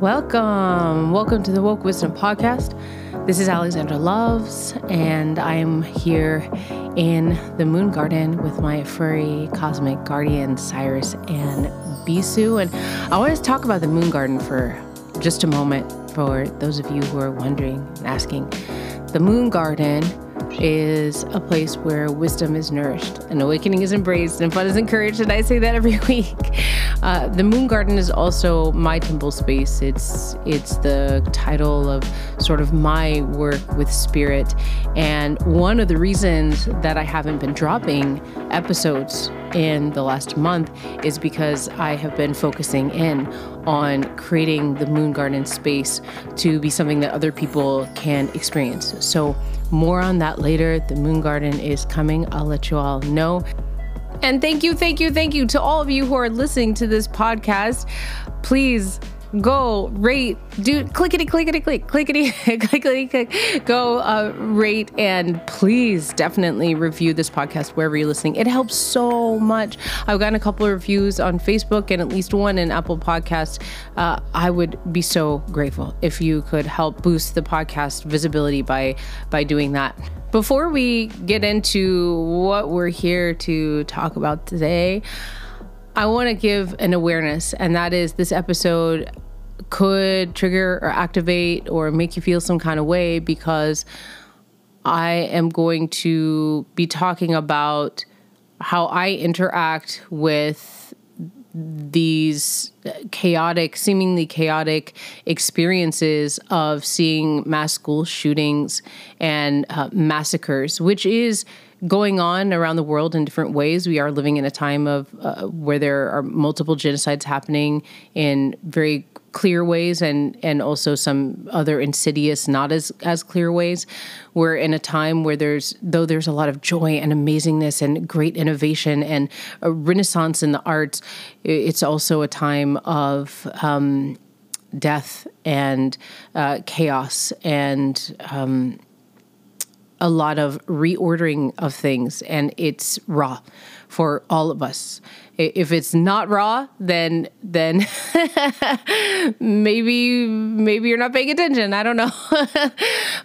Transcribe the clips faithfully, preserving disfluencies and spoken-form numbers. Welcome. Welcome to the Woke Wisdom Podcast. This is Alexandra Loves, and I am here in the Moon Garden with my furry cosmic guardians, Cyrus and Bisu. And I want to talk about the Moon Garden for just a moment for those of you who are wondering and asking. The Moon Garden is a place where wisdom is nourished and awakening is embraced and fun is encouraged, and I say that every week. Uh, the Moon Garden is also my temple space. It's it's the title of sort of my work with spirit, and one of the reasons that I haven't been dropping episodes in the last month is because I have been focusing in on creating the Moon Garden space to be something that other people can experience. So more on that later. The Moon Garden is coming. I'll let you all know. And thank you, thank you, thank you to all of you who are listening to this podcast. Please go rate, do clickety, clickety, click, clickety, clickety, click. Go uh, rate, and please definitely review this podcast wherever you're listening. It helps so much. I've gotten a couple of reviews on Facebook and at least one in Apple Podcasts. Uh, I would be so grateful if you could help boost the podcast visibility by by doing that. Before we get into what we're here to talk about today, I want to give an awareness, and that is this episode could trigger or activate or make you feel some kind of way, because I am going to be talking about how I interact with these chaotic, seemingly chaotic experiences of seeing mass school shootings and uh, massacres, which is going on around the world in different ways. We are living in a time of uh, where there are multiple genocides happening in very clear ways, and and also some other insidious, not as as clear ways. We're in a time where there's though there's a lot of joy and amazingness and great innovation and a renaissance in the arts. It's also a time of um, death and uh, chaos and um, a lot of reordering of things, and it's raw for all of us. If it's not raw, then then maybe maybe you're not paying attention. I don't know.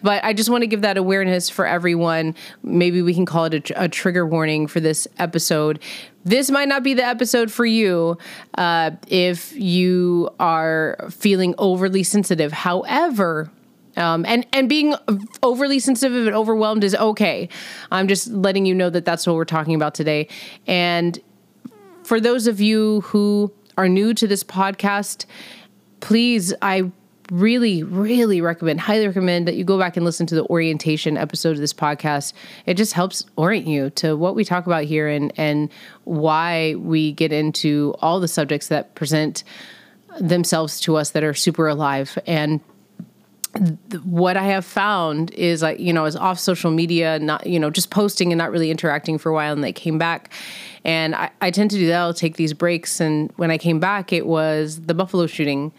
But I just want to give that awareness for everyone. Maybe we can call it a, a trigger warning for this episode. This might not be the episode for you uh, if you are feeling overly sensitive. However, Um, and, and being overly sensitive and overwhelmed is okay. I'm just letting you know that that's what we're talking about today. And for those of you who are new to this podcast, please, I really, really recommend, highly recommend that you go back and listen to the orientation episode of this podcast. It just helps orient you to what we talk about here and, and why we get into all the subjects that present themselves to us that are super alive. And what I have found is, like, you know, I was off social media, not, you know, just posting and not really interacting for a while. And I came back, and I, I tend to do that. I'll take these breaks. And when I came back, it was the Buffalo shooting.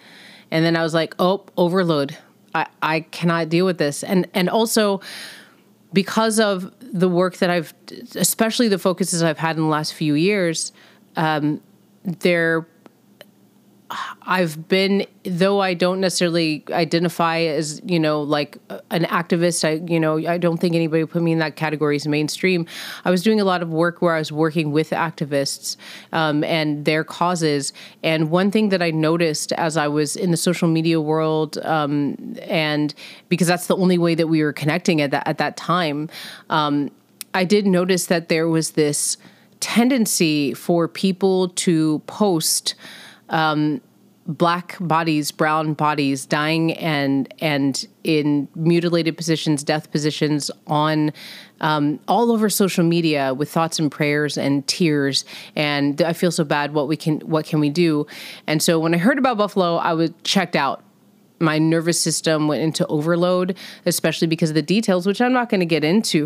And then I was like, oh, overload. I, I cannot deal with this. And, and also because of the work that I've, especially the focuses I've had in the last few years, um, there I've been, though I don't necessarily identify as, you know, like an activist, I, you know, I don't think anybody put me in that category as mainstream. I was doing a lot of work where I was working with activists um, and their causes. And one thing that I noticed as I was in the social media world, um, and because that's the only way that we were connecting at that, at that time, um, I did notice that there was this tendency for people to post Um, black bodies, brown bodies dying and and in mutilated positions, death positions on um, all over social media with thoughts and prayers and tears. And I feel so bad. What we can, what can we do? And so when I heard about Buffalo, I was checked out. My nervous system went into overload, especially because of the details, which I'm not going to get into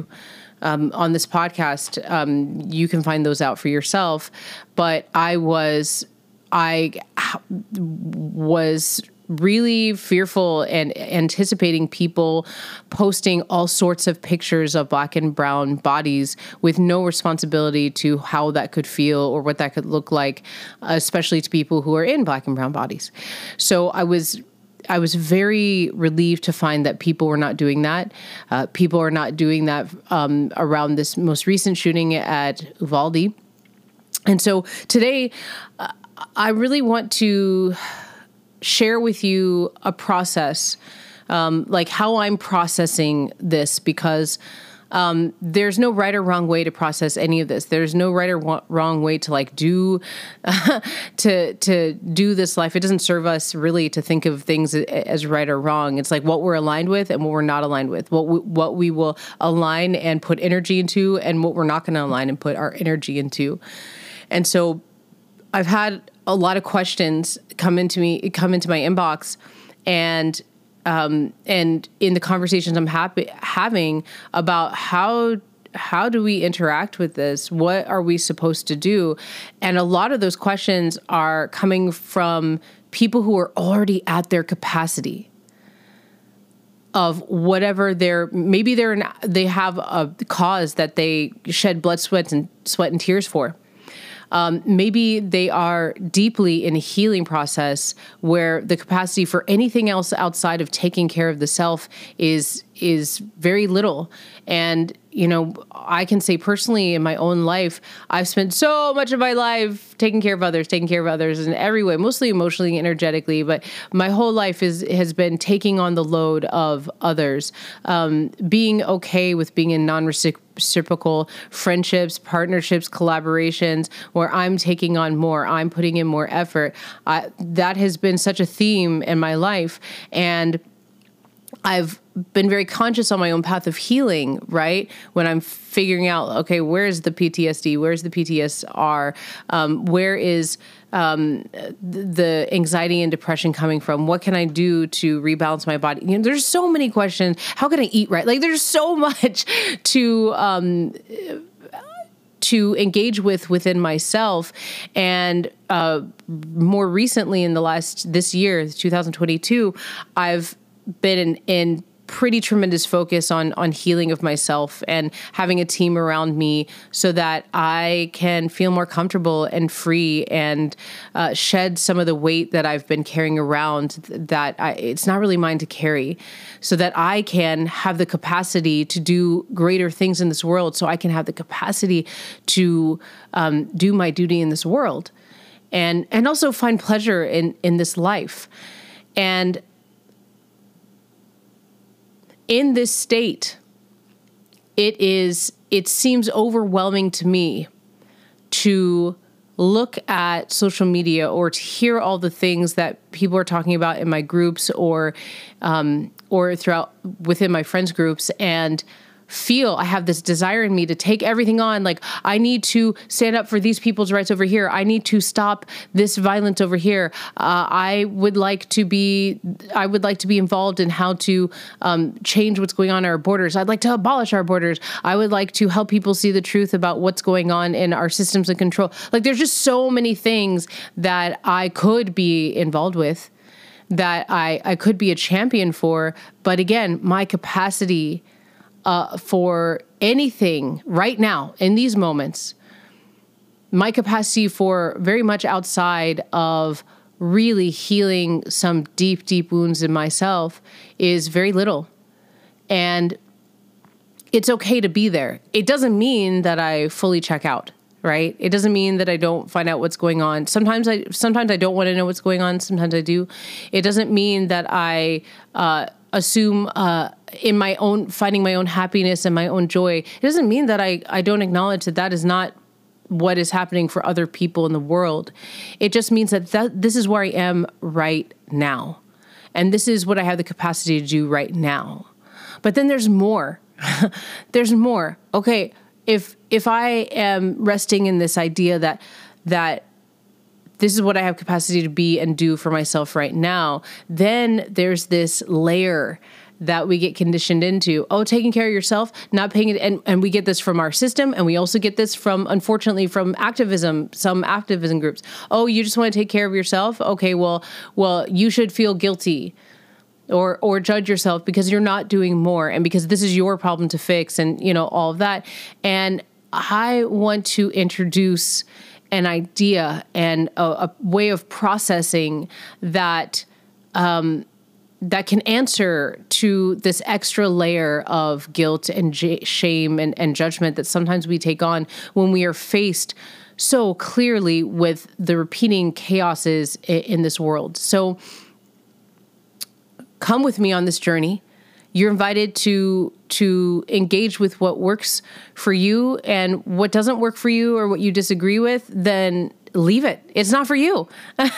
um, on this podcast. Um, you can find those out for yourself. But I was. I was really fearful and anticipating people posting all sorts of pictures of black and brown bodies with no responsibility to how that could feel or what that could look like, especially to people who are in black and brown bodies. So I was I was very relieved to find that people were not doing that. Uh, people are not doing that um, around this most recent shooting at Uvalde. And so today, uh, I really want to share with you a process, um, like how I'm processing this, because Um, there's no right or wrong way to process any of this. There's no right or wa- wrong way to like do, uh, to, to do this life. It doesn't serve us really to think of things as right or wrong. It's like what we're aligned with and what we're not aligned with, what we, what we will align and put energy into and what we're not going to align and put our energy into. And so I've had a lot of questions come into me, come into my inbox, and Um, and in the conversations I'm happy, having about how how do we interact with this? What are we supposed to do? And a lot of those questions are coming from people who are already at their capacity of whatever they're, maybe they're an, they have a cause that they shed blood, sweat, and sweat and tears for. Um, maybe they are deeply in a healing process where the capacity for anything else outside of taking care of the self is is very little. And, you know, I can say personally in my own life, I've spent so much of my life taking care of others, taking care of others in every way, mostly emotionally, energetically, but my whole life is has been taking on the load of others, um, being okay with being in non-reciprocal friendships, partnerships, collaborations, where I'm taking on more, I'm putting in more effort. I, that has been such a theme in my life. And I've been very conscious on my own path of healing, right? When I'm figuring out, okay, where's the P T S D? Where's the P T S R? Um, where is um, the anxiety and depression coming from? What can I do to rebalance my body? You know, there's so many questions. How can I eat right? Like there's so much to um, to engage with within myself. And uh, more recently in the last, this year, twenty twenty-two, I've been in, in pretty tremendous focus on on healing of myself and having a team around me so that I can feel more comfortable and free and uh, shed some of the weight that I've been carrying around that I, it's not really mine to carry, so that I can have the capacity to do greater things in this world, so I can have the capacity to um, do my duty in this world and and also find pleasure in, in this life. And in this state, it is, it seems overwhelming to me to look at social media or to hear all the things that people are talking about in my groups or, um, or throughout within my friends' groups, and feel I have this desire in me to take everything on. Like, I need to stand up for these people's rights over here. I need to stop this violence over here. Uh, I would like to be, I would like to be involved in how to um, change what's going on at our borders. I'd like to abolish our borders. I would like to help people see the truth about what's going on in our systems and control. Like, there's just so many things that I could be involved with, that I, I could be a champion for. But again, my capacity Uh, for anything right now in these moments, my capacity for very much outside of really healing some deep, deep wounds in myself is very little. And it's okay to be there. It doesn't mean that I fully check out, right? It doesn't mean that I don't find out what's going on. Sometimes I, sometimes I don't want to know what's going on. Sometimes I do. It doesn't mean that I, uh, assume, uh, in my own, finding my own happiness and my own joy. It doesn't mean that I, I don't acknowledge that that is not what is happening for other people in the world. It just means that, that this is where I am right now. And this is what I have the capacity to do right now. But then there's more, there's more. Okay. If, if I am resting in this idea that, that, this is what I have capacity to be and do for myself right now, then there's this layer that we get conditioned into. Oh, taking care of yourself, not paying it. And, and we get this from our system. And we also get this from, unfortunately, from activism, some activism groups. Oh, you just want to take care of yourself? Okay, well, well, you should feel guilty or, or judge yourself because you're not doing more and because this is your problem to fix and, you know, all of that. And I want to introduce an idea and a, a way of processing that um, that can answer to this extra layer of guilt and j- shame and, and judgment that sometimes we take on when we are faced so clearly with the repeating chaoses in this world. So come with me on this journey. You're invited to to engage with what works for you, and what doesn't work for you or what you disagree with, then leave it. It's not for you. uh,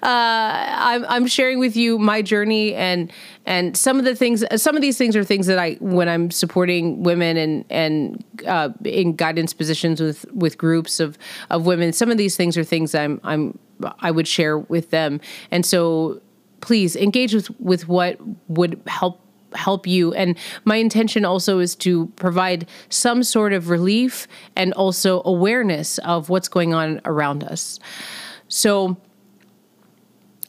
I'm, I'm sharing with you my journey, and and some of the things, some of these things are things that I, when I'm supporting women and and uh, in guidance positions with with groups of of women, some of these things are things I'm I'm I would share with them, and so. Please engage with, with what would help help you. And my intention also is to provide some sort of relief and also awareness of what's going on around us. So,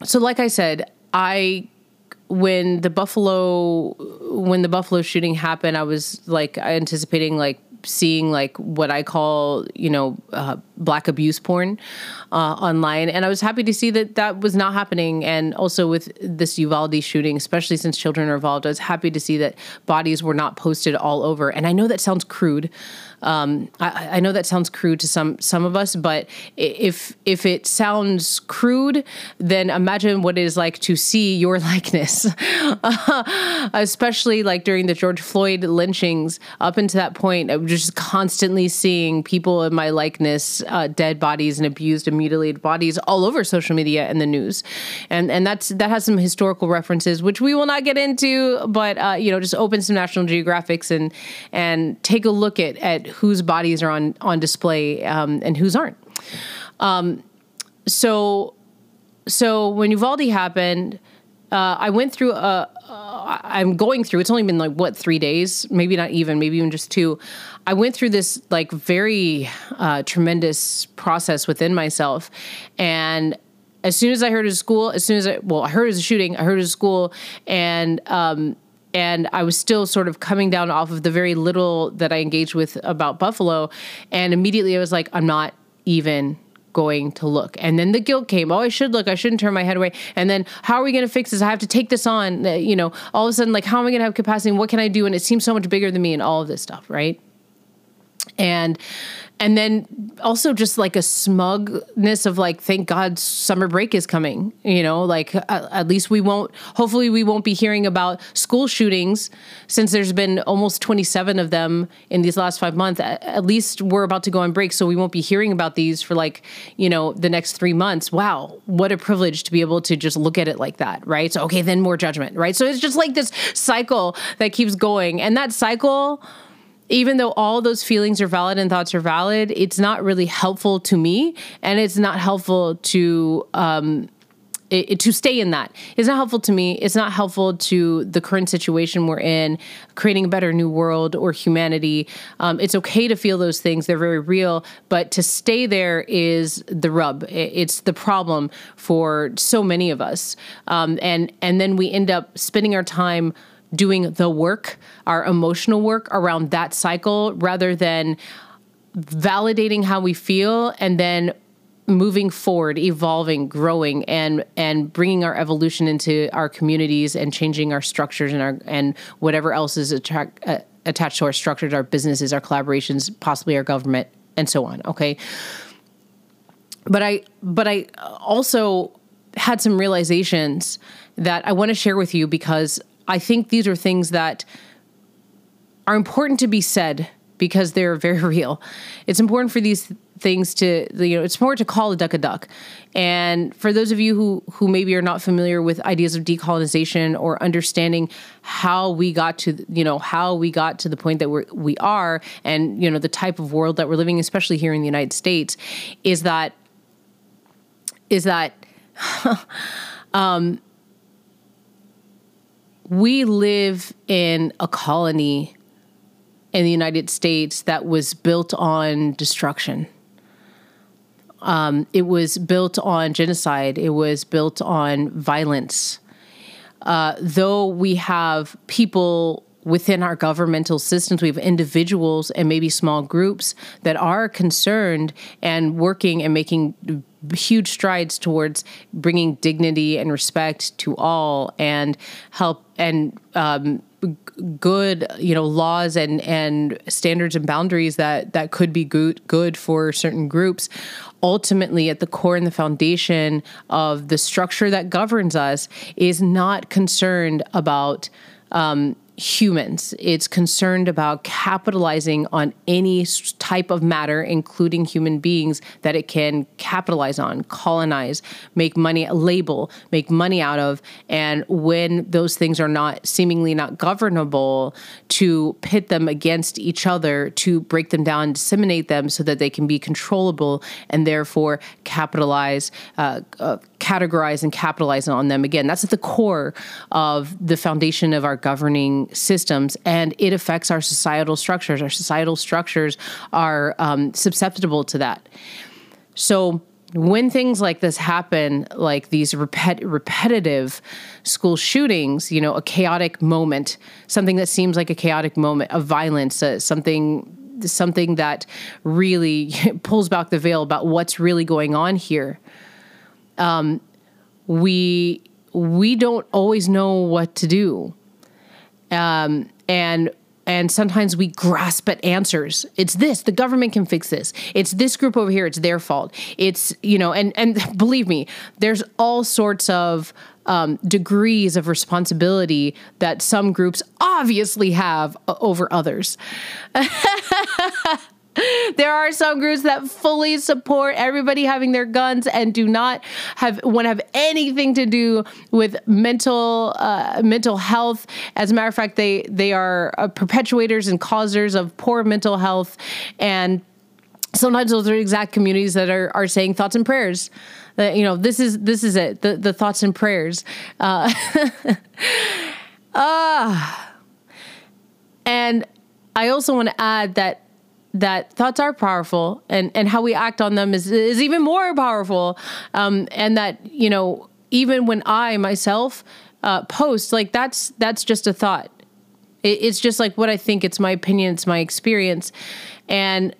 so like I said, I when the Buffalo when the Buffalo shooting happened, I was like anticipating like seeing like what I call, you know, uh, black abuse porn uh, online. And I was happy to see that that was not happening. And also with this Uvalde shooting, especially since children are involved, I was happy to see that bodies were not posted all over. And I know that sounds crude. Um, I, I know that sounds crude to some, some of us, but if, if it sounds crude, then imagine what it is like to see your likeness, especially like during the George Floyd lynchings. Up until that point, I was just constantly seeing people in my likeness, uh, dead bodies and abused and mutilated bodies all over social media and the news. And, and that's, that has some historical references, which we will not get into, but, uh, you know, just open some National Geographics and, and take a look at, at, whose bodies are on, on display, um, and whose aren't. Um, so, so when Uvalde happened, uh, I went through, a, uh, I'm going through, it's only been like what, three days, maybe not even, maybe even just two. I went through this like very, uh, tremendous process within myself. And as soon as I heard it was school, as soon as I, well, I heard it was a shooting, I heard it was school. And, um, And I was still sort of coming down off of the very little that I engaged with about Buffalo. And immediately I was like, I'm not even going to look. And then the guilt came. Oh, I should look. I shouldn't turn my head away. And then how are we going to fix this? I have to take this on. You know, all of a sudden, like, how am I going to have capacity? And what can I do? And it seems so much bigger than me and all of this stuff, right? And and then also just like a smugness of like, thank God summer break is coming, you know, like at, at least we won't, hopefully we won't be hearing about school shootings, since there's been almost twenty-seven of them in these last five months. At least we're about to go on break, so we won't be hearing about these for like, you know, the next three months. Wow. What a privilege to be able to just look at it like that. Right. So, okay, then more judgment. Right. So it's just like this cycle that keeps going, and that cycle, even though all those feelings are valid and thoughts are valid, it's not really helpful to me, and it's not helpful to um, it, it, to stay in that. It's not helpful to me. It's not helpful to the current situation we're in, creating a better new world or humanity. Um, it's okay to feel those things; they're very real. But to stay there is the rub. It, it's the problem for so many of us, um, and and then we end up spending our time doing the work, our emotional work around that cycle, rather than validating how we feel and then moving forward, evolving, growing, and and bringing our evolution into our communities and changing our structures and our and whatever else is attract, uh, attached to our structures, our businesses, our collaborations, possibly our government, and so on. Okay, but I but I also had some realizations that I want to share with you, because I think these are things that are important to be said, because they're very real. It's important for these things to, you know, it's important to call a duck a duck. And for those of you who, who maybe are not familiar with ideas of decolonization or understanding how we got to, you know, how we got to the point that we're, we are, and, you know, the type of world that we're living, especially here in the United States, is that, is that, um, we live in a colony in the United States that was built on destruction. Um, it was built on genocide. It was built on violence. Uh, though we have people within our governmental systems, we have individuals and maybe small groups that are concerned and working and making huge strides towards bringing dignity and respect to all, and help and um, good, you know, laws and and standards and boundaries that that could be good good for certain groups. Ultimately, at the core and the foundation of the structure that governs us is not concerned about um, humans. It's concerned about capitalizing on any type of matter, including human beings, that it can capitalize on, colonize, make money, label, make money out of. And when those things are not seemingly not governable, to pit them against each other, to break them down, disseminate them so that they can be controllable, and therefore capitalize, uh, uh, categorize and capitalize on them again. That's at the core of the foundation of our governing systems, and it affects our societal structures. Our societal structures are um, susceptible to that. So when things like this happen, like these repet- repetitive school shootings, you know, a chaotic moment, something that seems like a chaotic moment of violence, uh, something something that really pulls back the veil about what's really going on here. Um, we we don't always know what to do. Um, and, and sometimes we grasp at answers. It's this, the government can fix this. It's this group over here. It's their fault. It's, you know, and, and believe me, there's all sorts of, um, degrees of responsibility that some groups obviously have over others. There are some groups that fully support everybody having their guns and do not have want to have anything to do with mental uh, mental health. As a matter of fact, they they are uh, perpetuators and causers of poor mental health, and sometimes those are exact communities that are are saying thoughts and prayers. That, you know, this is this is it. The the thoughts and prayers. Uh, uh, and I also want to add that. that thoughts are powerful, and, and how we act on them is, is even more powerful. Um, and that, you know, even when I myself uh, post, like that's, that's just a thought. It, it's just like what I think, it's my opinion, it's my experience. And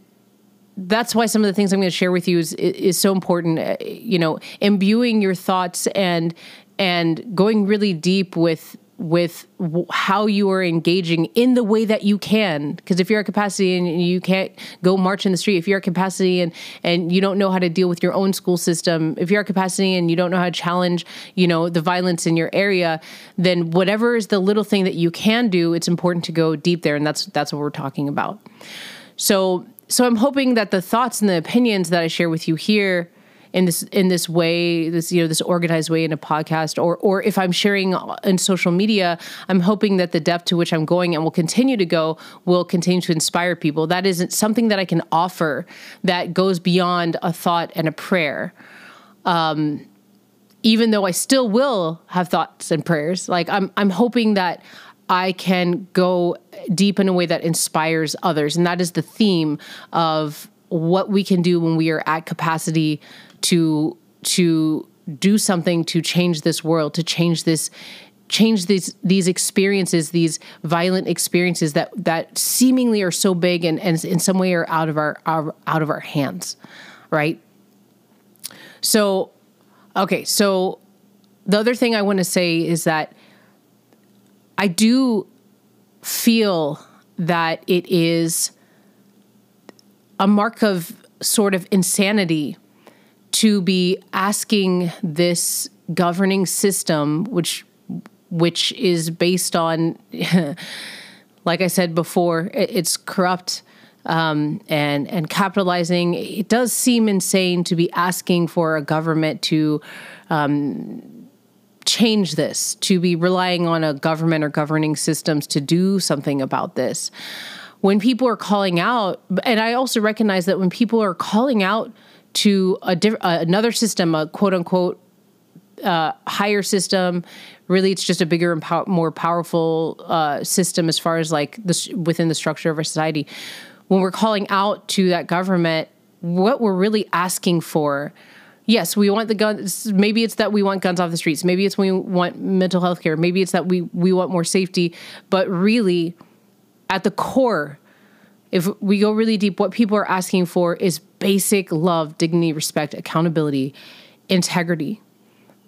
that's why some of the things I'm going to share with you is, is so important, you know, imbuing your thoughts and, and going really deep with with how you are engaging in the way that you can. Because if you're at capacity and you can't go march in the street, if you're at capacity and, and you don't know how to deal with your own school system, if you're at capacity and you don't know how to challenge, you know, the violence in your area, then whatever is the little thing that you can do, it's important to go deep there. And that's, that's what we're talking about. So, so I'm hoping that the thoughts and the opinions that I share with you here in this, in this way, this, you know, this organized way in a podcast, or, or if I'm sharing in social media, I'm hoping that the depth to which I'm going and will continue to go will continue to inspire people. That isn't something that I can offer that goes beyond a thought and a prayer. Um, even though I still will have thoughts and prayers, like I'm, I'm hoping that I can go deep in a way that inspires others. And that is the theme of what we can do when we are at capacity to to do something to change this world, to change this change these these experiences, these violent experiences that that seemingly are so big and, and in some way are out of our, our out of our hands, right? So, okay, so the other thing I want to say is that I do feel that it is a mark of sort of insanity to be asking this governing system, which which is based on, like I said before, it's corrupt um, and, and capitalizing. It does seem insane to be asking for a government to um, change this, to be relying on a government or governing systems to do something about this. When people are calling out, and I also recognize that when people are calling out to a diff- uh, another system, a quote-unquote uh, higher system. Really, it's just a bigger and pow- more powerful uh, system as far as like this within the structure of our society. When we're calling out to that government, what we're really asking for, yes, we want the guns. Maybe it's that we want guns off the streets. Maybe it's we want mental health care. Maybe it's that we, we want more safety. But really, at the core, if we go really deep, what people are asking for is basic love, dignity, respect, accountability, integrity,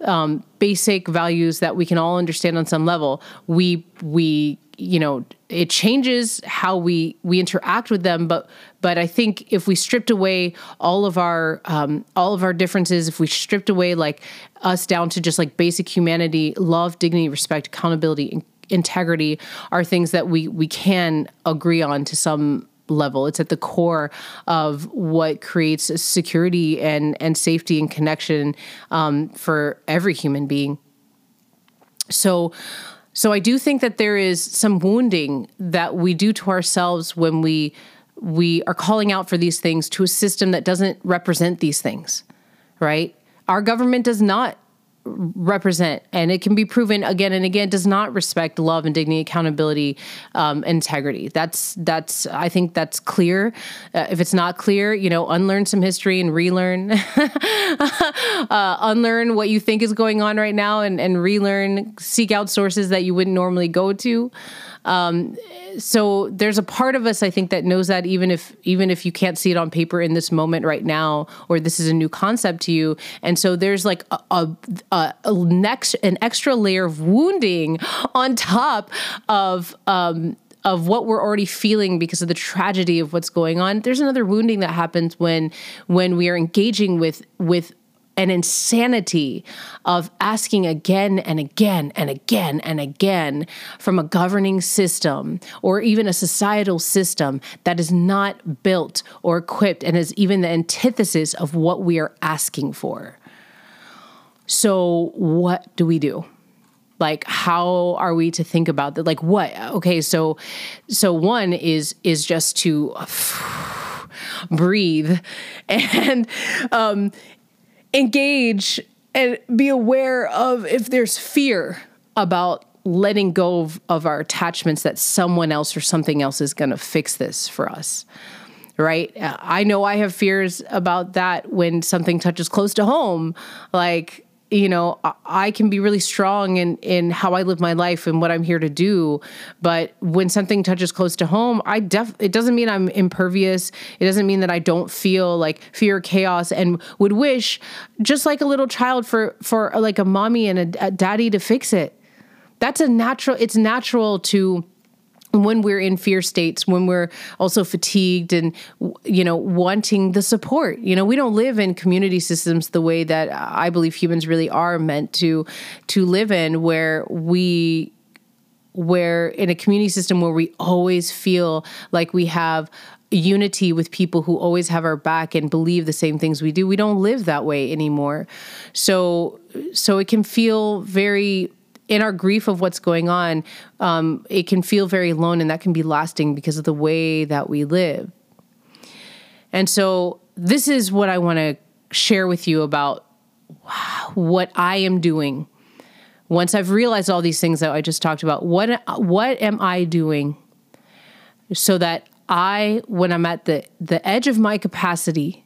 um, basic values that we can all understand on some level. We, we, you know, it changes how we, we interact with them. But, but I think if we stripped away all of our, um, all of our differences, if we stripped away like us down to just like basic humanity, love, dignity, respect, accountability, and integrity are things that we, we can agree on to some level. It's at the core of what creates security and, and safety and connection, um, for every human being. So, so I do think that there is some wounding that we do to ourselves when we, we are calling out for these things to a system that doesn't represent these things, right? Our government does not represent, and it can be proven again and again, does not respect love and dignity, accountability, um, integrity. That's, that's, I think that's clear. Uh, if it's not clear, you know, unlearn some history and relearn, uh, unlearn what you think is going on right now and, and relearn, seek out sources that you wouldn't normally go to. Um, so there's a part of us, I think, that knows that even if, even if you can't see it on paper in this moment right now, or this is a new concept to you. And so there's like a, a, a, a next, an extra layer of wounding on top of, um, of what we're already feeling because of the tragedy of what's going on. There's another wounding that happens when, when we are engaging with, with an insanity of asking again and again and again and again from a governing system or even a societal system that is not built or equipped and is even the antithesis of what we are asking for. So what do we do? Like, how are we to think about that? Like what? Okay, so so one is is just to breathe and um engage and be aware of if there's fear about letting go of, of our attachments that someone else or something else is going to fix this for us, right? I know I have fears about that when something touches close to home. Like, you know, I can be really strong in, in how I live my life and what I'm here to do. But when something touches close to home, I def it doesn't mean I'm impervious. It doesn't mean that I don't feel like fear, chaos, and would wish just like a little child for, for like a mommy and a, a daddy to fix it. That's a natural, it's natural to, when we're in fear states, when we're also fatigued and, you know, wanting the support. You know, we don't live in community systems the way that I believe humans really are meant to, to live in, where we, where in a community system where we always feel like we have unity with people who always have our back and believe the same things we do. We don't live that way anymore. So, so it can feel very, in our grief of what's going on, um, it can feel very alone, and that can be lasting because of the way that we live. And so this is what I want to share with you about what I am doing. Once I've realized all these things that I just talked about, what, what am I doing so that I, when I'm at the, the edge of my capacity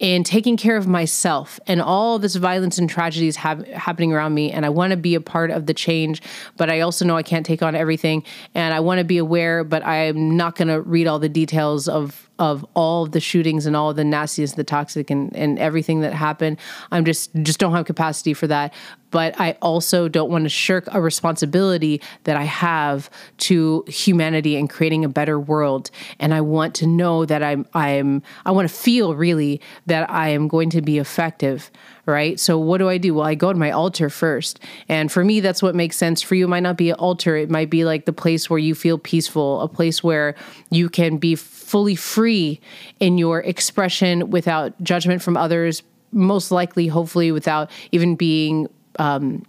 and taking care of myself, and all this violence and tragedies have, happening around me, and I want to be a part of the change, but I also know I can't take on everything, and I want to be aware, but I'm not going to read all the details of, of all of the shootings and all of the nastiness, the toxic and, and everything that happened. I'm just, just don't have capacity for that. But I also don't want to shirk a responsibility that I have to humanity and creating a better world. And I want to know that I'm, I'm, I want to feel really that I am going to be effective, right? So what do I do? Well, I go to my altar first. And for me, that's what makes sense. For you, it might not be an altar. It might be like the place where you feel peaceful, a place where you can be fully free in your expression without judgment from others, most likely, hopefully, without even being Um,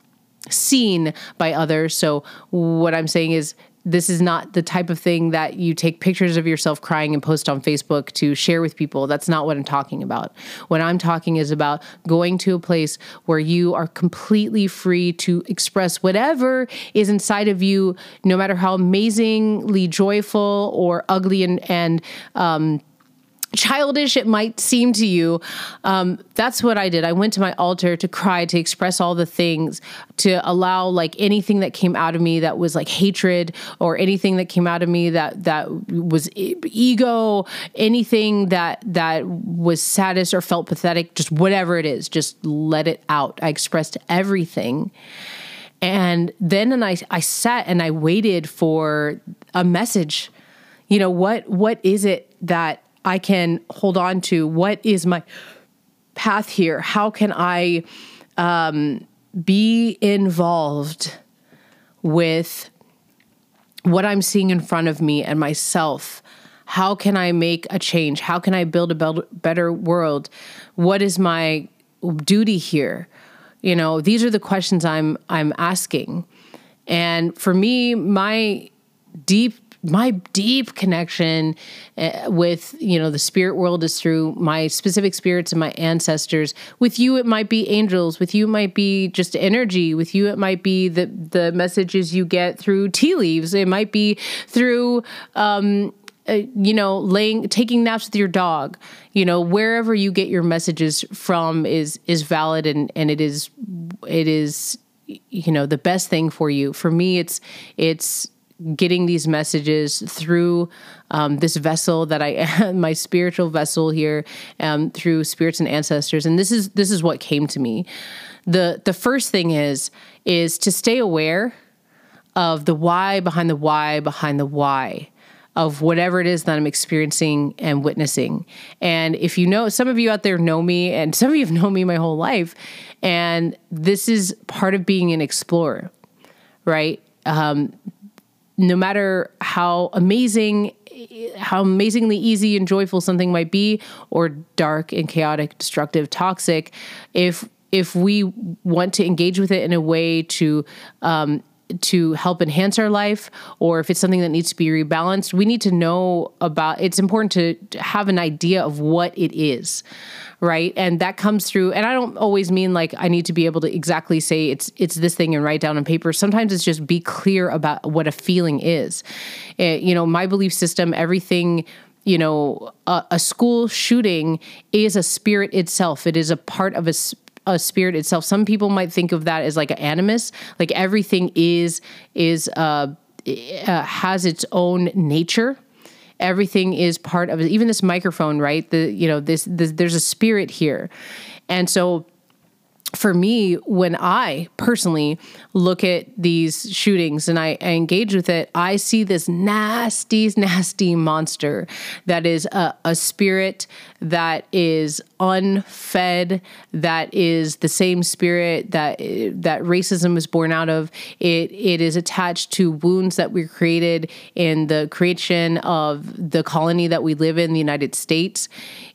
seen by others. So what I'm saying is, this is not the type of thing that you take pictures of yourself crying and post on Facebook to share with people. That's not what I'm talking about. What I'm talking is about going to a place where you are completely free to express whatever is inside of you, no matter how amazingly joyful or ugly and, and, um, childish it might seem to you, um, that's what I did. I went to my altar to cry, to express all the things, to allow like anything that came out of me that was like hatred, or anything that came out of me that that was e ego, anything that that was saddest or felt pathetic, just whatever it is, just let it out. I expressed everything. And then and I, I sat and I waited for a message. You know, what what is it that I can hold on to? What is my path here? How can I um, be involved with what I'm seeing in front of me and myself? How can I make a change? How can I build a better world? What is my duty here? You know, these are the questions I'm I'm asking. And for me, my deep my deep connection with, you know, the spirit world is through my specific spirits and my ancestors. With you, it might be angels. With you, it might be just energy. With you, it might be the, the messages you get through tea leaves. It might be through, um, uh, you know, laying, taking naps with your dog. You know, wherever you get your messages from is, is valid. And, and it is, it is, you know, the best thing for you. For me, it's, it's, getting these messages through um, this vessel that I am, my spiritual vessel here, um, through spirits and ancestors. And this is this is what came to me. The the first thing is is to stay aware of the why behind the why behind the why of whatever it is that I'm experiencing and witnessing. And if you know, some of you out there know me, and some of you have known me my whole life. And this is part of being an explorer, right? Um, No matter how amazing, how amazingly easy and joyful something might be, or dark and chaotic, destructive, toxic, if if we want to engage with it in a way to um, to help enhance our life, or if it's something that needs to be rebalanced, we need to know about. It's important to, to have an idea of what it is, right? And that comes through. And I don't always mean like I need to be able to exactly say it's it's this thing and write down on paper. Sometimes it's just be clear about what a feeling is. It, you know, my belief system, everything. You know, a, a school shooting is a spirit itself. It is a part of a. a spirit itself. Some people might think of that as like an animus, like everything is, is, uh, uh, has its own nature. Everything is part of it. Even this microphone, right? The, you know, this, this, there's a spirit here. And so for me, when I personally look at these shootings and I, I engage with it, I see this nasty, nasty monster that is a, a spirit that is unfed, that is the same spirit that that racism is born out of. It it is attached to wounds that were created in the creation of the colony that we live in, the United States.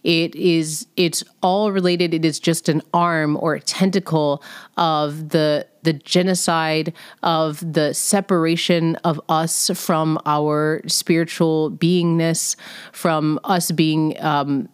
It is it's all related. It is just an arm or a tentacle of the the genocide, of the separation of us from our spiritual beingness, from us being um,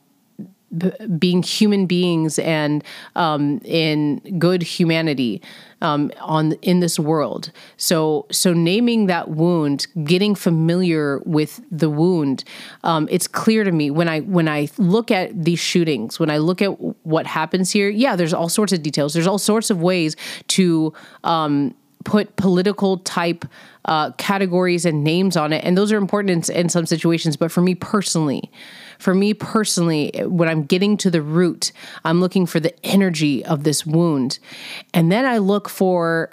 b being human beings and um, in good humanity um, on in this world. So so naming that wound, getting familiar with the wound, um, it's clear to me when I when I look at these shootings, when I look at what happens here. Yeah, there's all sorts of details. There's all sorts of ways to Um, put political type uh, categories and names on it. And those are important in, in some situations. But for me personally, for me personally, when I'm getting to the root, I'm looking for the energy of this wound. And then I look for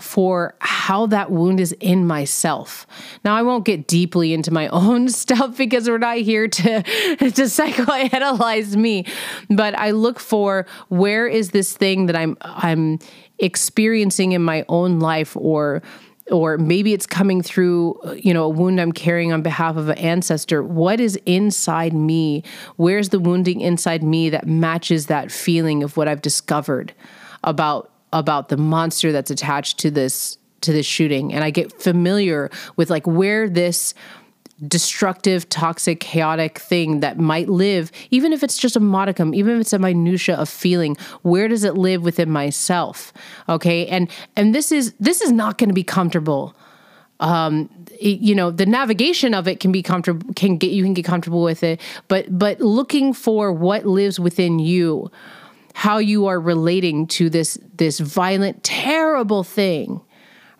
for how that wound is in myself. Now, I won't get deeply into my own stuff because we're not here to, to psychoanalyze me. But I look for where is this thing that I'm I'm experiencing in my own life, or or maybe it's coming through, you know, a wound I'm carrying on behalf of an ancestor. What is inside me? Where's the wounding inside me that matches that feeling of what I've discovered about about the monster that's attached to this to this shooting? And I get familiar with like where this destructive, toxic, chaotic thing that might live, even if it's just a modicum, even if it's a minutia of feeling, where does it live within myself? Okay. And, and this is, this is not going to be comfortable. um, it, you know, the navigation of it can be comfortable, can get, you can get comfortable with it, but, but looking for what lives within you, how you are relating to this, this violent, terrible thing,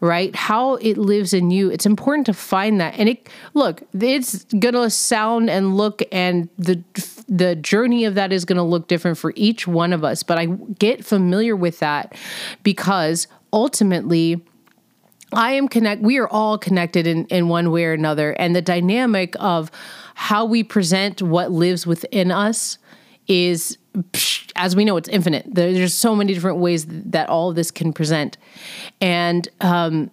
right? How it lives in you. It's important to find that. And it, look, it's going to sound and look, and the, the journey of that is going to look different for each one of us. But I get familiar with that because ultimately I am connect, we are all connected in, in one way or another. And the dynamic of how we present what lives within us is, as we know, it's infinite. There's so many different ways that all of this can present. And, um,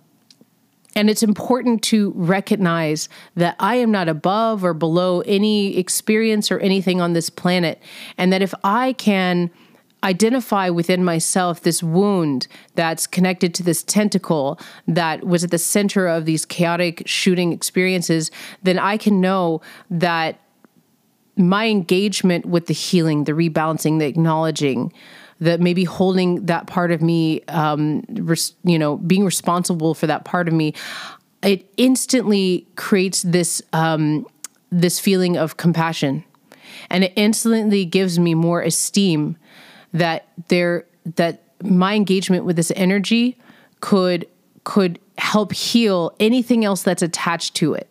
and it's important to recognize that I am not above or below any experience or anything on this planet. And that if I can identify within myself this wound that's connected to this tentacle that was at the center of these chaotic shooting experiences, then I can know that my engagement with the healing, the rebalancing, the acknowledging, that maybe holding that part of me, um, res- you know, being responsible for that part of me, it instantly creates this, um, this feeling of compassion. And it instantly gives me more esteem that there, that my engagement with this energy could, could help heal anything else that's attached to it.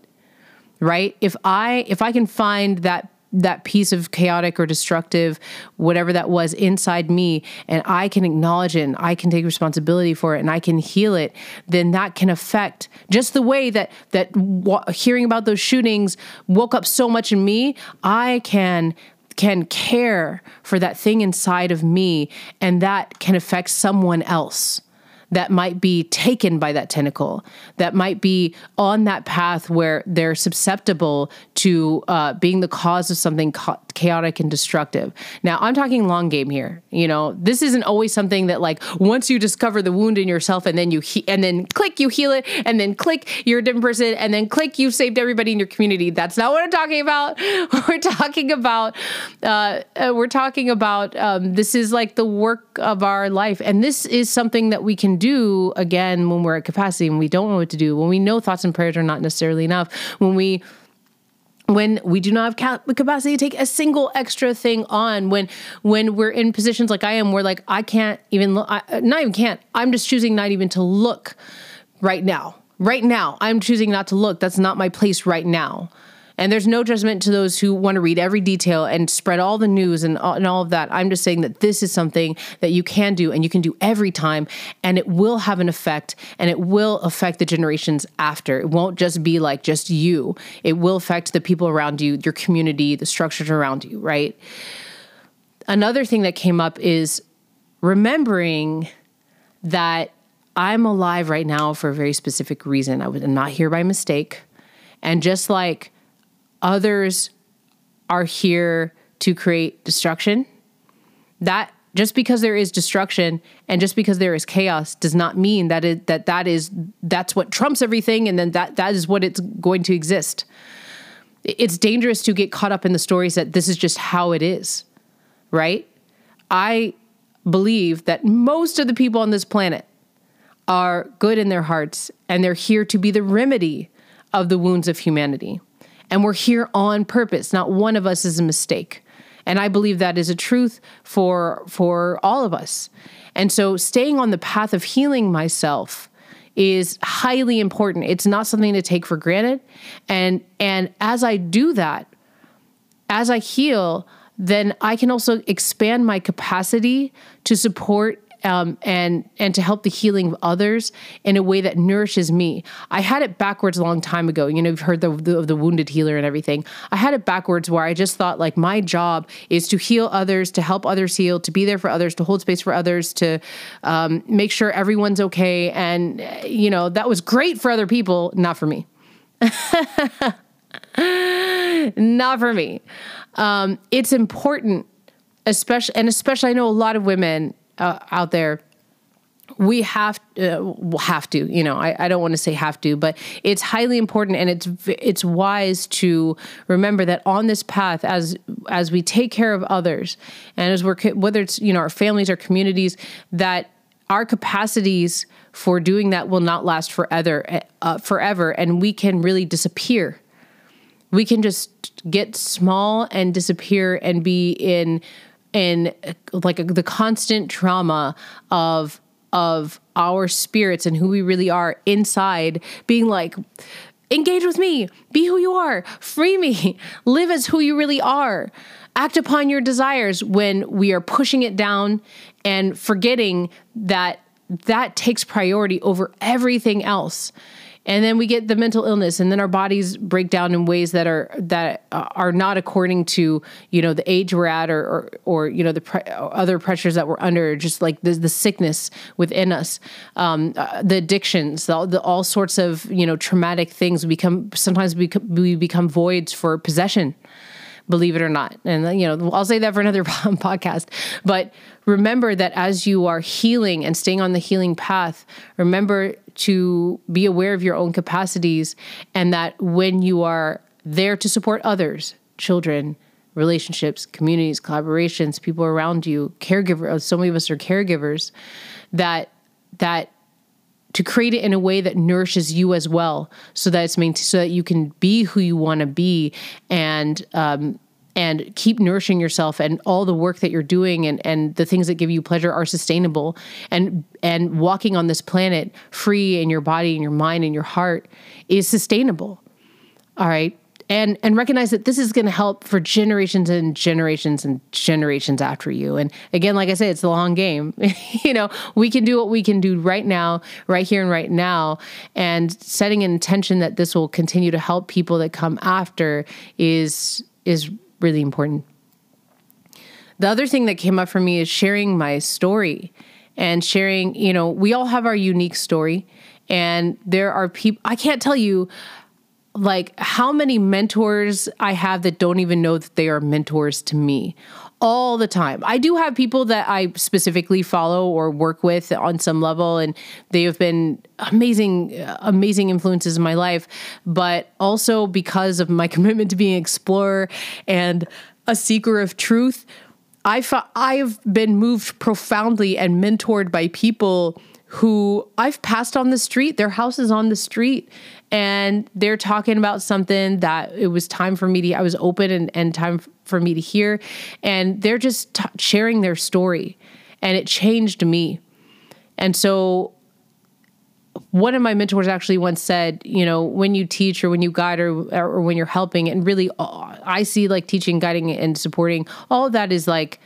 Right? If I, if I can find that that piece of chaotic or destructive, whatever that was inside me, and I can acknowledge it and I can take responsibility for it and I can heal it, then that can affect just the way that, that w- hearing about those shootings woke up so much in me. I can, can care for that thing inside of me, and that can affect someone else that might be taken by that tentacle, that might be on that path where they're susceptible to uh, being the cause of something ca- chaotic and destructive. Now, I'm talking long game here. You know, this isn't always something that, like, once you discover the wound in yourself and then you he- and then click, you heal it, and then click, you're a different person, and then click, you've saved everybody in your community. That's not what I'm talking about. We're talking about, uh, we're talking about, um, this is like the work of our life. And this is something that we can do do again when we're at capacity, when we don't know what to do, when we know thoughts and prayers are not necessarily enough, when we when we do not have the capacity to take a single extra thing on, when when we're in positions like I am, where like I can't even look, I, not even can't, I'm just choosing not even to look right now. Right now, I'm choosing not to look. That's not my place right now. And there's no judgment to those who want to read every detail and spread all the news and all, and all of that. I'm just saying that this is something that you can do, and you can do every time, and it will have an effect, and it will affect the generations after. It won't just be like just you. It will affect the people around you, your community, the structures around you, right? Another thing that came up is remembering that I'm alive right now for a very specific reason. I was not here by mistake. And just like others are here to create destruction, that just because there is destruction and just because there is chaos does not mean that it, that that is, that's what trumps everything. And then that, that is what it's going to exist. It's dangerous to get caught up in the stories that this is just how it is, right? I believe that most of the people on this planet are good in their hearts, and they're here to be the remedy of the wounds of humanity. And we're here on purpose. Not one of us is a mistake. And I believe that is a truth for, for all of us. And so staying on the path of healing myself is highly important. It's not something to take for granted. And, and as I do that, as I heal, then I can also expand my capacity to support Um, and and to help the healing of others in a way that nourishes me. I had it backwards a long time ago. You know, you've heard the, the, of the wounded healer and everything. I had it backwards, where I just thought, like, my job is to heal others, to help others heal, to be there for others, to hold space for others, to um, make sure everyone's okay. And, you know, that was great for other people, not for me. Not for me. Um, it's important, especially, and especially I know a lot of women Uh, out there, we have uh, have to, you know, I, I don't want to say have to, but it's highly important, and it's it's wise to remember that on this path, as as we take care of others, and as we're, whether it's, you know, our families, our communities, that our capacities for doing that will not last forever, uh, forever, and we can really disappear. We can just get small and disappear and be in in like a, the constant trauma of of our spirits and who we really are inside, being like, engage with me, be who you are, free me, live as who you really are, act upon your desires, when we are pushing it down and forgetting that that takes priority over everything else. And then we get the mental illness, and then our bodies break down in ways that are that are not according to, you know, the age we're at, or or, or you know, the pre- other pressures that we're under, just like the, the sickness within us, um, uh, the addictions, the, the all sorts of, you know, traumatic things. We become sometimes we we become voids for possession, believe it or not. And, you know, I'll say that for another podcast, but remember that as you are healing and staying on the healing path, remember to be aware of your own capacities, and that when you are there to support others, children, relationships, communities, collaborations, people around you, caregivers, so many of us are caregivers, that, that to create it in a way that nourishes you as well, so that it's maintained, so that you can be who you want to be, and um, and keep nourishing yourself, and all the work that you're doing, and and the things that give you pleasure are sustainable, and and walking on this planet free in your body and your mind and your heart is sustainable. All right. And and recognize that this is going to help for generations and generations and generations after you. And again, like I said, it's the long game. You know, we can do what we can do right now, right here and right now. And setting an intention that this will continue to help people that come after is is really important. The other thing that came up for me is sharing my story and sharing, you know, we all have our unique story. And there are people, I can't tell you, like, how many mentors I have that don't even know that they are mentors to me all the time. I do have people that I specifically follow or work with on some level, and they have been amazing, amazing influences in my life. But also because of my commitment to being an explorer and a seeker of truth, I've, I've been moved profoundly and mentored by people who I've passed on the street, their house is on the street, and they're talking about something that it was time for me to, I was open and, and time for me to hear. And they're just t- sharing their story, and it changed me. And so one of my mentors actually once said, you know, when you teach or when you guide or, or when you're helping, and really oh, I see like teaching, guiding, and supporting, all of that is like,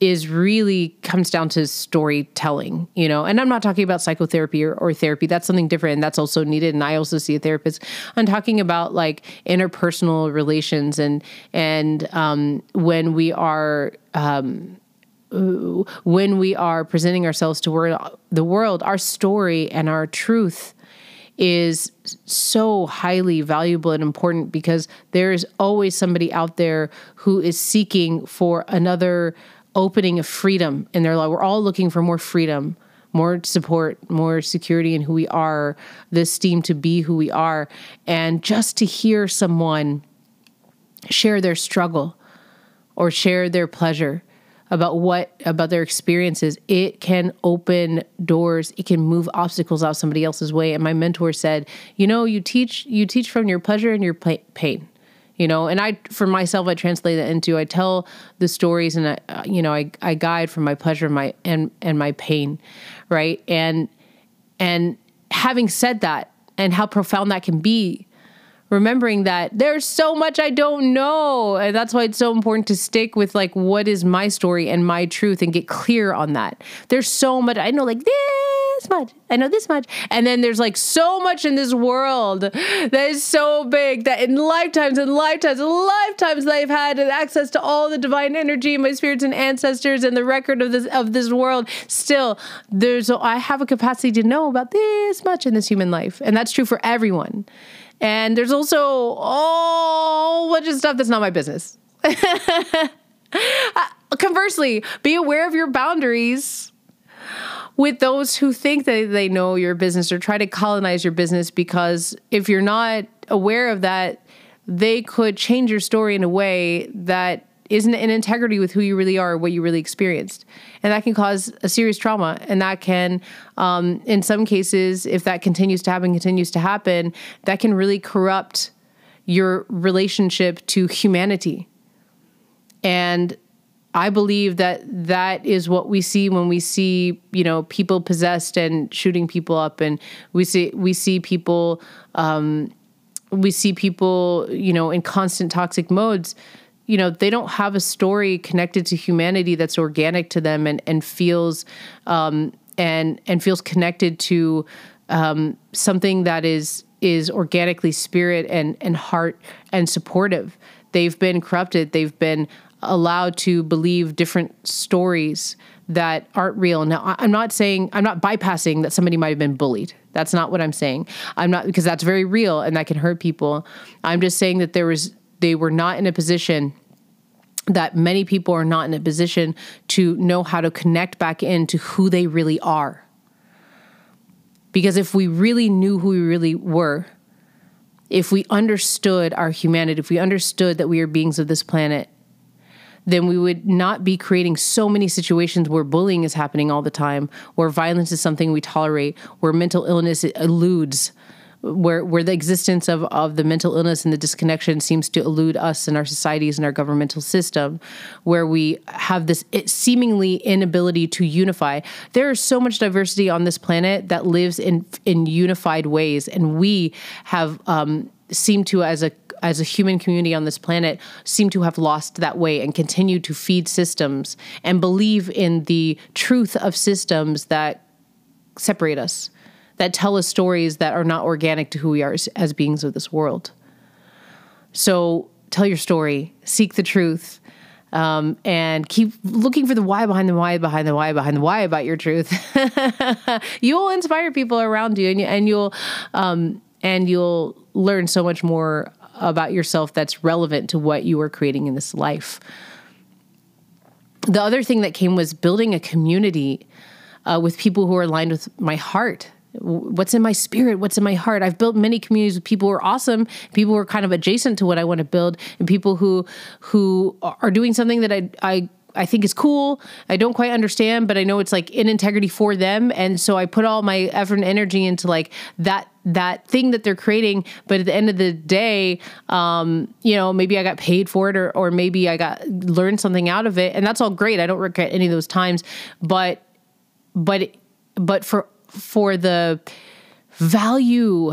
is really comes down to storytelling, you know, and I'm not talking about psychotherapy or, or therapy. That's something different. And that's also needed. And I also see a therapist. I'm talking about like interpersonal relations and, and, um, when we are, um, when we are presenting ourselves to the world, our story and our truth is so highly valuable and important, because there is always somebody out there who is seeking for another opening of freedom in their life. We're all looking for more freedom, more support, more security in who we are, the esteem to be who we are. And just to hear someone share their struggle or share their pleasure about what, about their experiences, it can open doors. It can move obstacles out somebody else's way. And my mentor said, you know, you teach, you teach from your pleasure and your pain. You know, and I, for myself, I translate that into, I tell the stories and, I, uh, you know, I, I guide from my pleasure and my, and, and my pain. Right. And, and having said that, and how profound that can be, remembering that there's so much I don't know. And that's why it's so important to stick with like, what is my story and my truth, and get clear on that. There's so much I know, like this much, I know this much. And then there's like so much in this world that is so big that in lifetimes and lifetimes and lifetimes that I've had access to all the divine energy, my spirits and ancestors, and the record of this, of this world. Still, there's, I have a capacity to know about this much in this human life. And that's true for everyone. And there's also all a bunch of stuff that's not my business. Conversely, be aware of your boundaries with those who think that they know your business or try to colonize your business, because if you're not aware of that, they could change your story in a way that isn't in integrity with who you really are, what you really experienced. And that can cause a serious trauma. And that can, um, in some cases, if that continues to happen, continues to happen, that can really corrupt your relationship to humanity. And I believe that that is what we see when we see, you know, people possessed and shooting people up, and we see we see people, um, we see people, you know, in constant toxic modes. You know, they don't have a story connected to humanity that's organic to them and and feels, um, and and feels connected to um, something that is is organically spirit and and heart and supportive. They've been corrupted. They've been allowed to believe different stories that aren't real. Now, I'm not saying, I'm not bypassing that somebody might have been bullied. That's not what I'm saying. I'm not, because that's very real and that can hurt people. I'm just saying that there was, they were not in a position, that many people are not in a position to know how to connect back into who they really are. Because if we really knew who we really were, if we understood our humanity, if we understood that we are beings of this planet, then we would not be creating so many situations where bullying is happening all the time, where violence is something we tolerate, where mental illness eludes, where where the existence of, of the mental illness and the disconnection seems to elude us and our societies and our governmental system, where we have this seemingly inability to unify. There is so much diversity on this planet that lives in in unified ways, and we have um, seemed to, as a as a human community on this planet, seem to have lost that way and continue to feed systems and believe in the truth of systems that separate us, that tell us stories that are not organic to who we are as, as beings of this world. So tell your story, seek the truth, um, and keep looking for the why behind the why, behind the why, behind the why about your truth. You will inspire people around you, and, you, and you'll um, and you'll learn so much more about yourself that's relevant to what you are creating in this life. The other thing that came was building a community uh, with people who are aligned with my heart. What's in my spirit? What's in my heart? I've built many communities with people who are awesome, people who are kind of adjacent to what I want to build, and people who who are doing something that I I I think is cool. I don't quite understand, but I know it's like in integrity for them. And so I put all my effort and energy into like that, that thing that they're creating. But at the end of the day, um, you know, maybe I got paid for it, or, or maybe I got learned something out of it. And that's all great. I don't regret any of those times, but, but, but for, for the value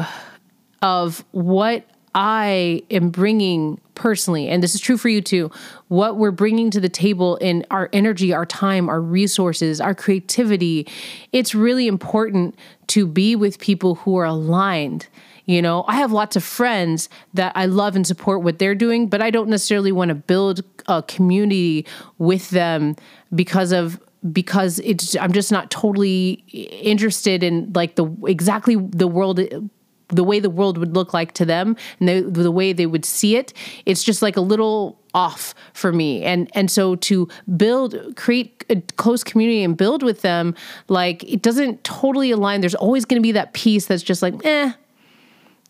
of what I am bringing personally, and this is true for you too, what we're bringing to the table in our energy, our time, our resources, our creativity, it's really important to be with people who are aligned. You know, I have lots of friends that I love and support what they're doing, but I don't necessarily want to build a community with them because of because it's I'm just not totally interested in like the exactly the world the way the world would look like to them and the, the way they would see it. It's just like a little off for me. And, and so to build, create a close community and build with them, like it doesn't totally align. There's always going to be that piece that's just like, eh,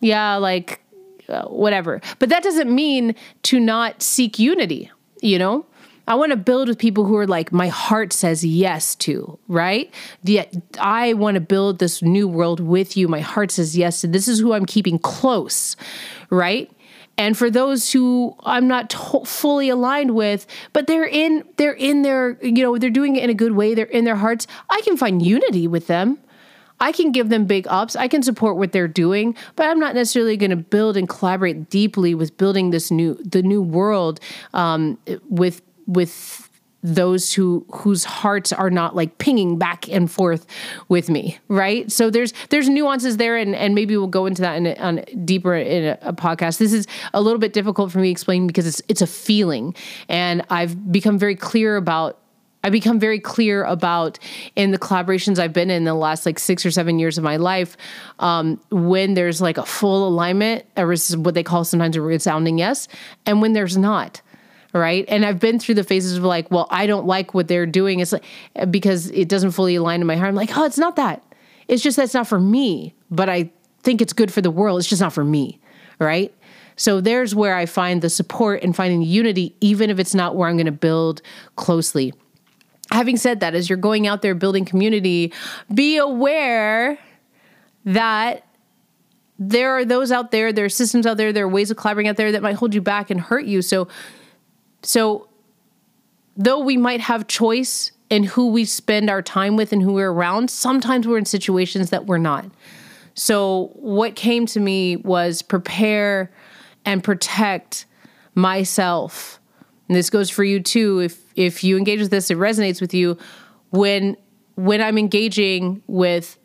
yeah, like uh, whatever. But that doesn't mean to not seek unity, you know? I want to build with people who are like, my heart says yes to, right? Yet I want to build this new world with you. My heart says yes to. This is who I'm keeping close, right? And for those who I'm not to- fully aligned with, but they're in, they're in their, you know, they're doing it in a good way. They're in their hearts. I can find unity with them. I can give them big ups. I can support what they're doing, but I'm not necessarily going to build and collaborate deeply with building this new, the new world um, with with those who whose hearts are not like pinging back and forth with me, right? So there's there's nuances there, and, and maybe we'll go into that in a, on deeper in a, a podcast. This is a little bit difficult for me to explain because it's it's a feeling, and I've become very clear about I become very clear about in the collaborations I've been in the last like six or seven years of my life, um, when there's like a full alignment, or what they call sometimes a resounding yes, and when there's not. Right. And I've been through the phases of like, well, I don't like what they're doing. It's like, because it doesn't fully align to my heart. I'm like, oh, it's not that. It's just, that's not for me, but I think it's good for the world. It's just not for me. Right. So there's where I find the support and finding unity, even if it's not where I'm going to build closely. Having said that, as you're going out there building community, be aware that there are those out there, there are systems out there, there are ways of collaborating out there that might hold you back and hurt you. So, so though we might have choice in who we spend our time with and who we're around, sometimes we're in situations that we're not. So what came to me was prepare and protect myself. And this goes for you too. If if you engage with this, it resonates with you. When when I'm engaging with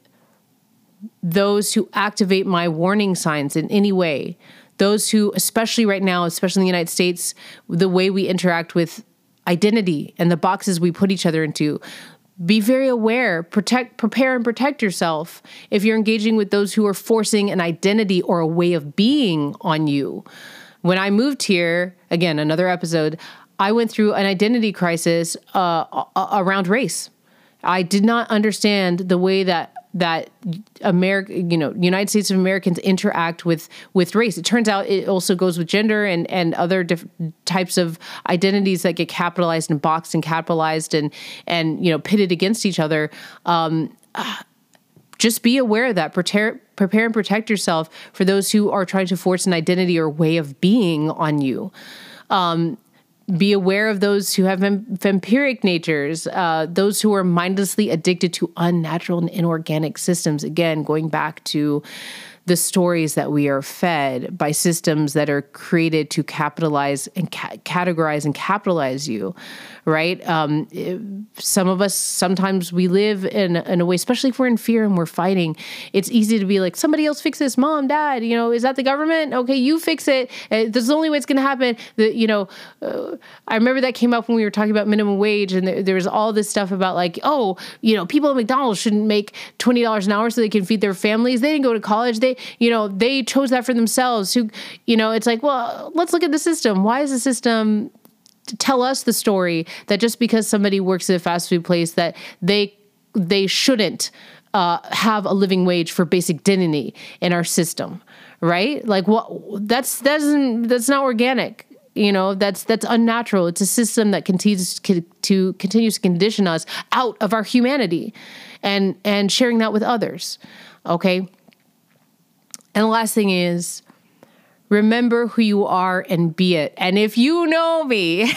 those who activate my warning signs in any way, those who, especially right now, especially in the United States, the way we interact with identity and the boxes we put each other into, be very aware, protect, prepare and protect yourself if you're engaging with those who are forcing an identity or a way of being on you. When I moved here, again, another episode, I went through an identity crisis uh, around race. I did not understand the way that that America, you know, United States of Americans interact with with race. It turns out it also goes with gender and and other diff- types of identities that get capitalized and boxed and capitalized and and you know pitted against each other. Um, just be aware of that. Prepare, prepare and protect yourself for those who are trying to force an identity or way of being on you. Um, Be aware of those who have vampiric natures, uh, those who are mindlessly addicted to unnatural and inorganic systems. Again, going back to the stories that we are fed by systems that are created to capitalize and ca- categorize and capitalize you, right? Um, it, some of us, sometimes we live in, in a way, especially if we're in fear and we're fighting, it's easy to be like, somebody else fix this, mom, dad, you know, is that the government? Okay, you fix it. Uh, this is the only way it's going to happen. The, you know, uh, I remember that came up when we were talking about minimum wage and there, there was all this stuff about like, oh, you know, people at McDonald's shouldn't make twenty dollars an hour so they can feed their families. They didn't go to college. They You know, they chose that for themselves. Who, you know, it's like, well, let's look at the system. Why is the system tell us the story that just because somebody works at a fast food place that they they shouldn't uh, have a living wage for basic dignity in our system, right? Like, what? That's that's that's not organic. You know, that's that's unnatural. It's a system that continues to continues to condition us out of our humanity, and and sharing that with others. Okay. And the last thing is, remember who you are and be it. And if you know me,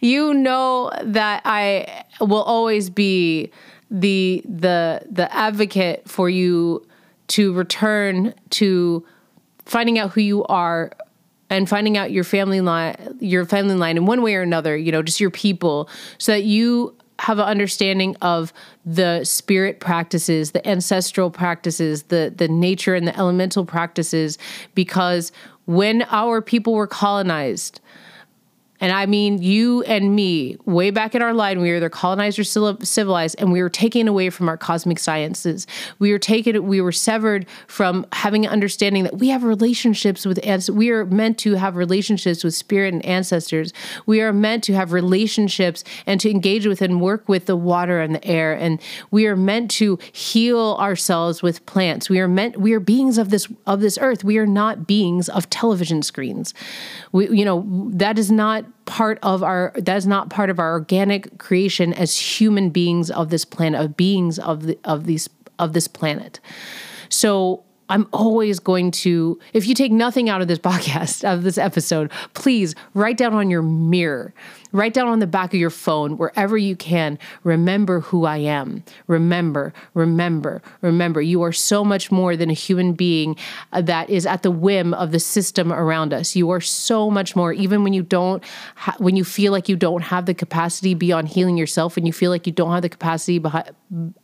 you know that I will always be the the the advocate for you to return to finding out who you are and finding out your family line, your family line in one way or another, you know, just your people, so that you have an understanding of the spirit practices, the ancestral practices, the, the nature and the elemental practices, because when our people were colonized, and I mean you and me, way back in our line, we were either colonized or civilized, and we were taken away from our cosmic sciences. We were taken, we were severed from having an understanding that we have relationships with ancestors. We are meant to have relationships with spirit and ancestors. We are meant to have relationships and to engage with and work with the water and the air. And we are meant to heal ourselves with plants. We are meant, we are beings of this of this earth. We are not beings of television screens. We, you know, that is not part of our, that is not part of our organic creation as human beings of this planet, of beings of the, of these, of this planet. So I'm always going to, if you take nothing out of this podcast, out of this episode, please write down on your mirror, write down on the back of your phone, wherever you can, remember who I am. Remember, remember, remember, you are so much more than a human being that is at the whim of the system around us. You are so much more, even when you don't, ha- when you feel like you don't have the capacity beyond healing yourself, when you feel like you don't have the capacity behind,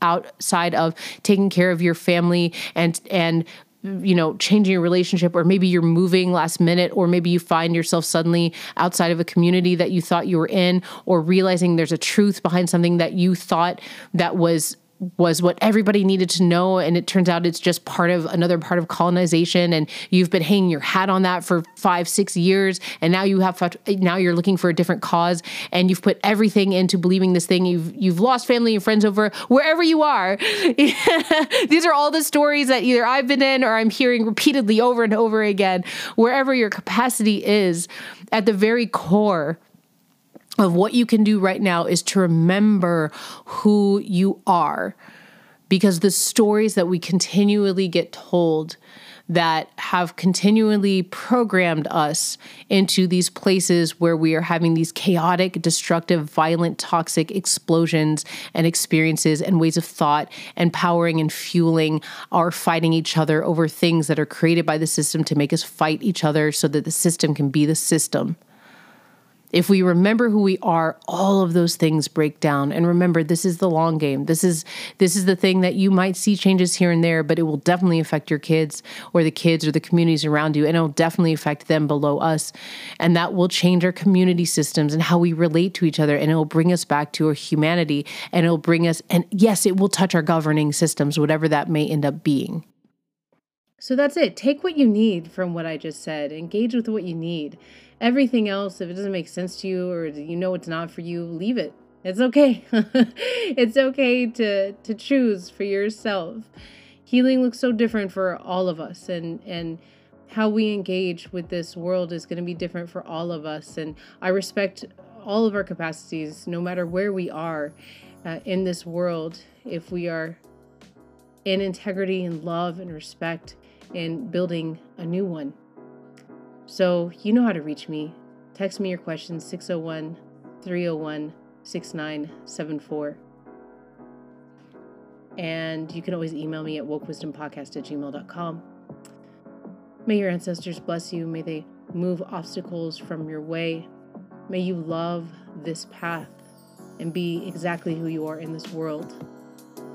outside of taking care of your family and, and, you know, changing your relationship, or maybe you're moving last minute, or maybe you find yourself suddenly outside of a community that you thought you were in, or realizing there's a truth behind something that you thought that was was what everybody needed to know. And it turns out it's just part of another part of colonization. And you've been hanging your hat on that for five, six years. And now you have, now you're looking for a different cause, and you've put everything into believing this thing. You've, you've lost family and friends over wherever you are. These are all the stories that either I've been in or I'm hearing repeatedly over and over again. Wherever your capacity is, at the very core of what you can do right now is to remember who you are, because the stories that we continually get told that have continually programmed us into these places where we are having these chaotic, destructive, violent, toxic explosions and experiences and ways of thought, and powering and fueling our fighting each other over things that are created by the system to make us fight each other so that the system can be the system. If we remember who we are, all of those things break down. And remember, this is the long game. This is this is the thing that you might see changes here and there, but it will definitely affect your kids or the kids or the communities around you, and it'll definitely affect them below us. And that will change our community systems and how we relate to each other, and it will bring us back to our humanity, and it'll bring us, and yes, it will touch our governing systems, whatever that may end up being. So that's it. Take what you need from what I just said. Engage with what you need. Everything else, if it doesn't make sense to you or you know it's not for you, leave it. It's okay. It's okay to to choose for yourself. Healing looks so different for all of us, and and how we engage with this world is going to be different for all of us. And I respect all of our capacities, no matter where we are uh, in this world. If we are in integrity and love and respect and building a new one. So you know how to reach me. Text me your questions, six oh one, three oh one, six nine seven four. And you can always email me at woke wisdom podcast at gmail dot com. May your ancestors bless you. May they move obstacles from your way. May you love this path and be exactly who you are in this world.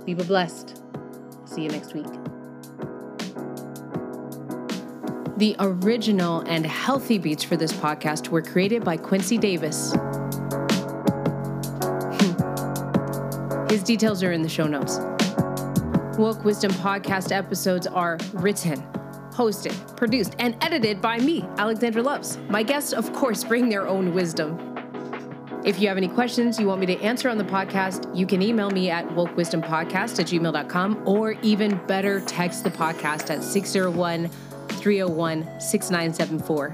Be blessed. See you next week. The original and healthy beats for this podcast were created by Quincy Davis. His details are in the show notes. Woke Wisdom Podcast episodes are written, hosted, produced, and edited by me, Alexandra Loves. My guests, of course, bring their own wisdom. If you have any questions you want me to answer on the podcast, you can email me at woke wisdom podcast at gmail dot com, or even better, text the podcast at six oh one, three oh one, six nine seven four.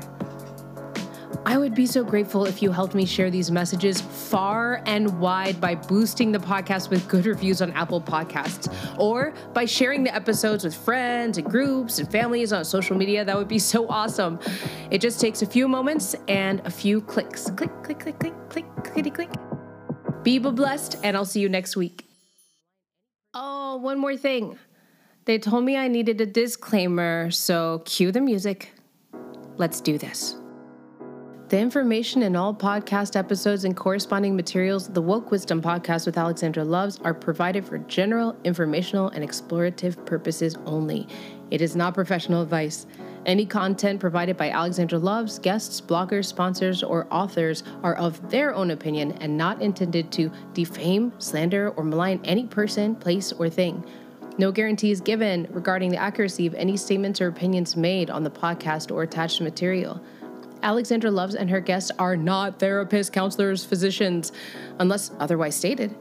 I would be so grateful if you helped me share these messages far and wide by boosting the podcast with good reviews on Apple Podcasts, or by sharing the episodes with friends and groups and families on social media. That would be so awesome. It just takes a few moments and a few clicks. Click, click, click, click, click, clickety, click. Be blessed, and I'll see you next week. Oh, one more thing. They told me I needed a disclaimer, so cue the music. Let's do this. The information in all podcast episodes and corresponding materials, The Woke Wisdom Podcast with Alexandra Loves, are provided for general, informational, and explorative purposes only. It is not professional advice. Any content provided by Alexandra Loves, guests, bloggers, sponsors, or authors are of their own opinion and not intended to defame, slander, or malign any person, place, or thing. No guarantee is given regarding the accuracy of any statements or opinions made on the podcast or attached material. Alexandra Loves and her guests are not therapists, counselors, physicians, unless otherwise stated.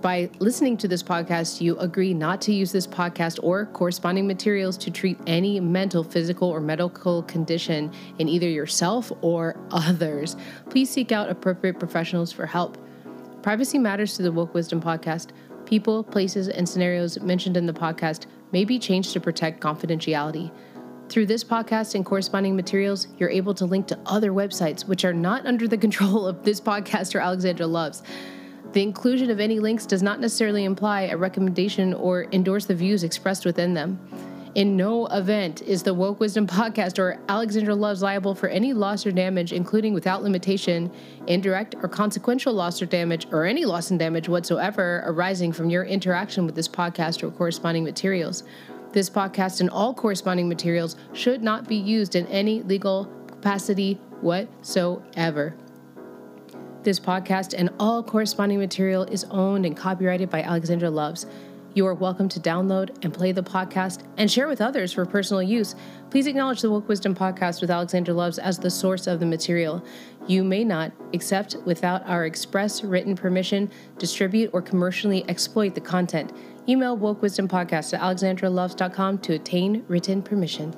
By listening to this podcast, you agree not to use this podcast or corresponding materials to treat any mental, physical, or medical condition in either yourself or others. Please seek out appropriate professionals for help. Privacy matters to the Woke Wisdom Podcast. People, places, and scenarios mentioned in the podcast may be changed to protect confidentiality. Through this podcast and corresponding materials, you're able to link to other websites which are not under the control of this podcast or Alexandra Loves. The inclusion of any links does not necessarily imply a recommendation or endorse the views expressed within them. In no event is the Woke Wisdom Podcast or Alexandra Loves liable for any loss or damage, including without limitation, indirect or consequential loss or damage, or any loss and damage whatsoever arising from your interaction with this podcast or corresponding materials. This podcast and all corresponding materials should not be used in any legal capacity whatsoever. This podcast and all corresponding material is owned and copyrighted by Alexandra Loves. You are welcome to download and play the podcast and share with others for personal use. Please acknowledge the Woke Wisdom Podcast with Alexander Loves as the source of the material. You may not, except without our express written permission, distribute or commercially exploit the content. Email wokewisdompodcast at alexandra loves dot com to obtain written permission.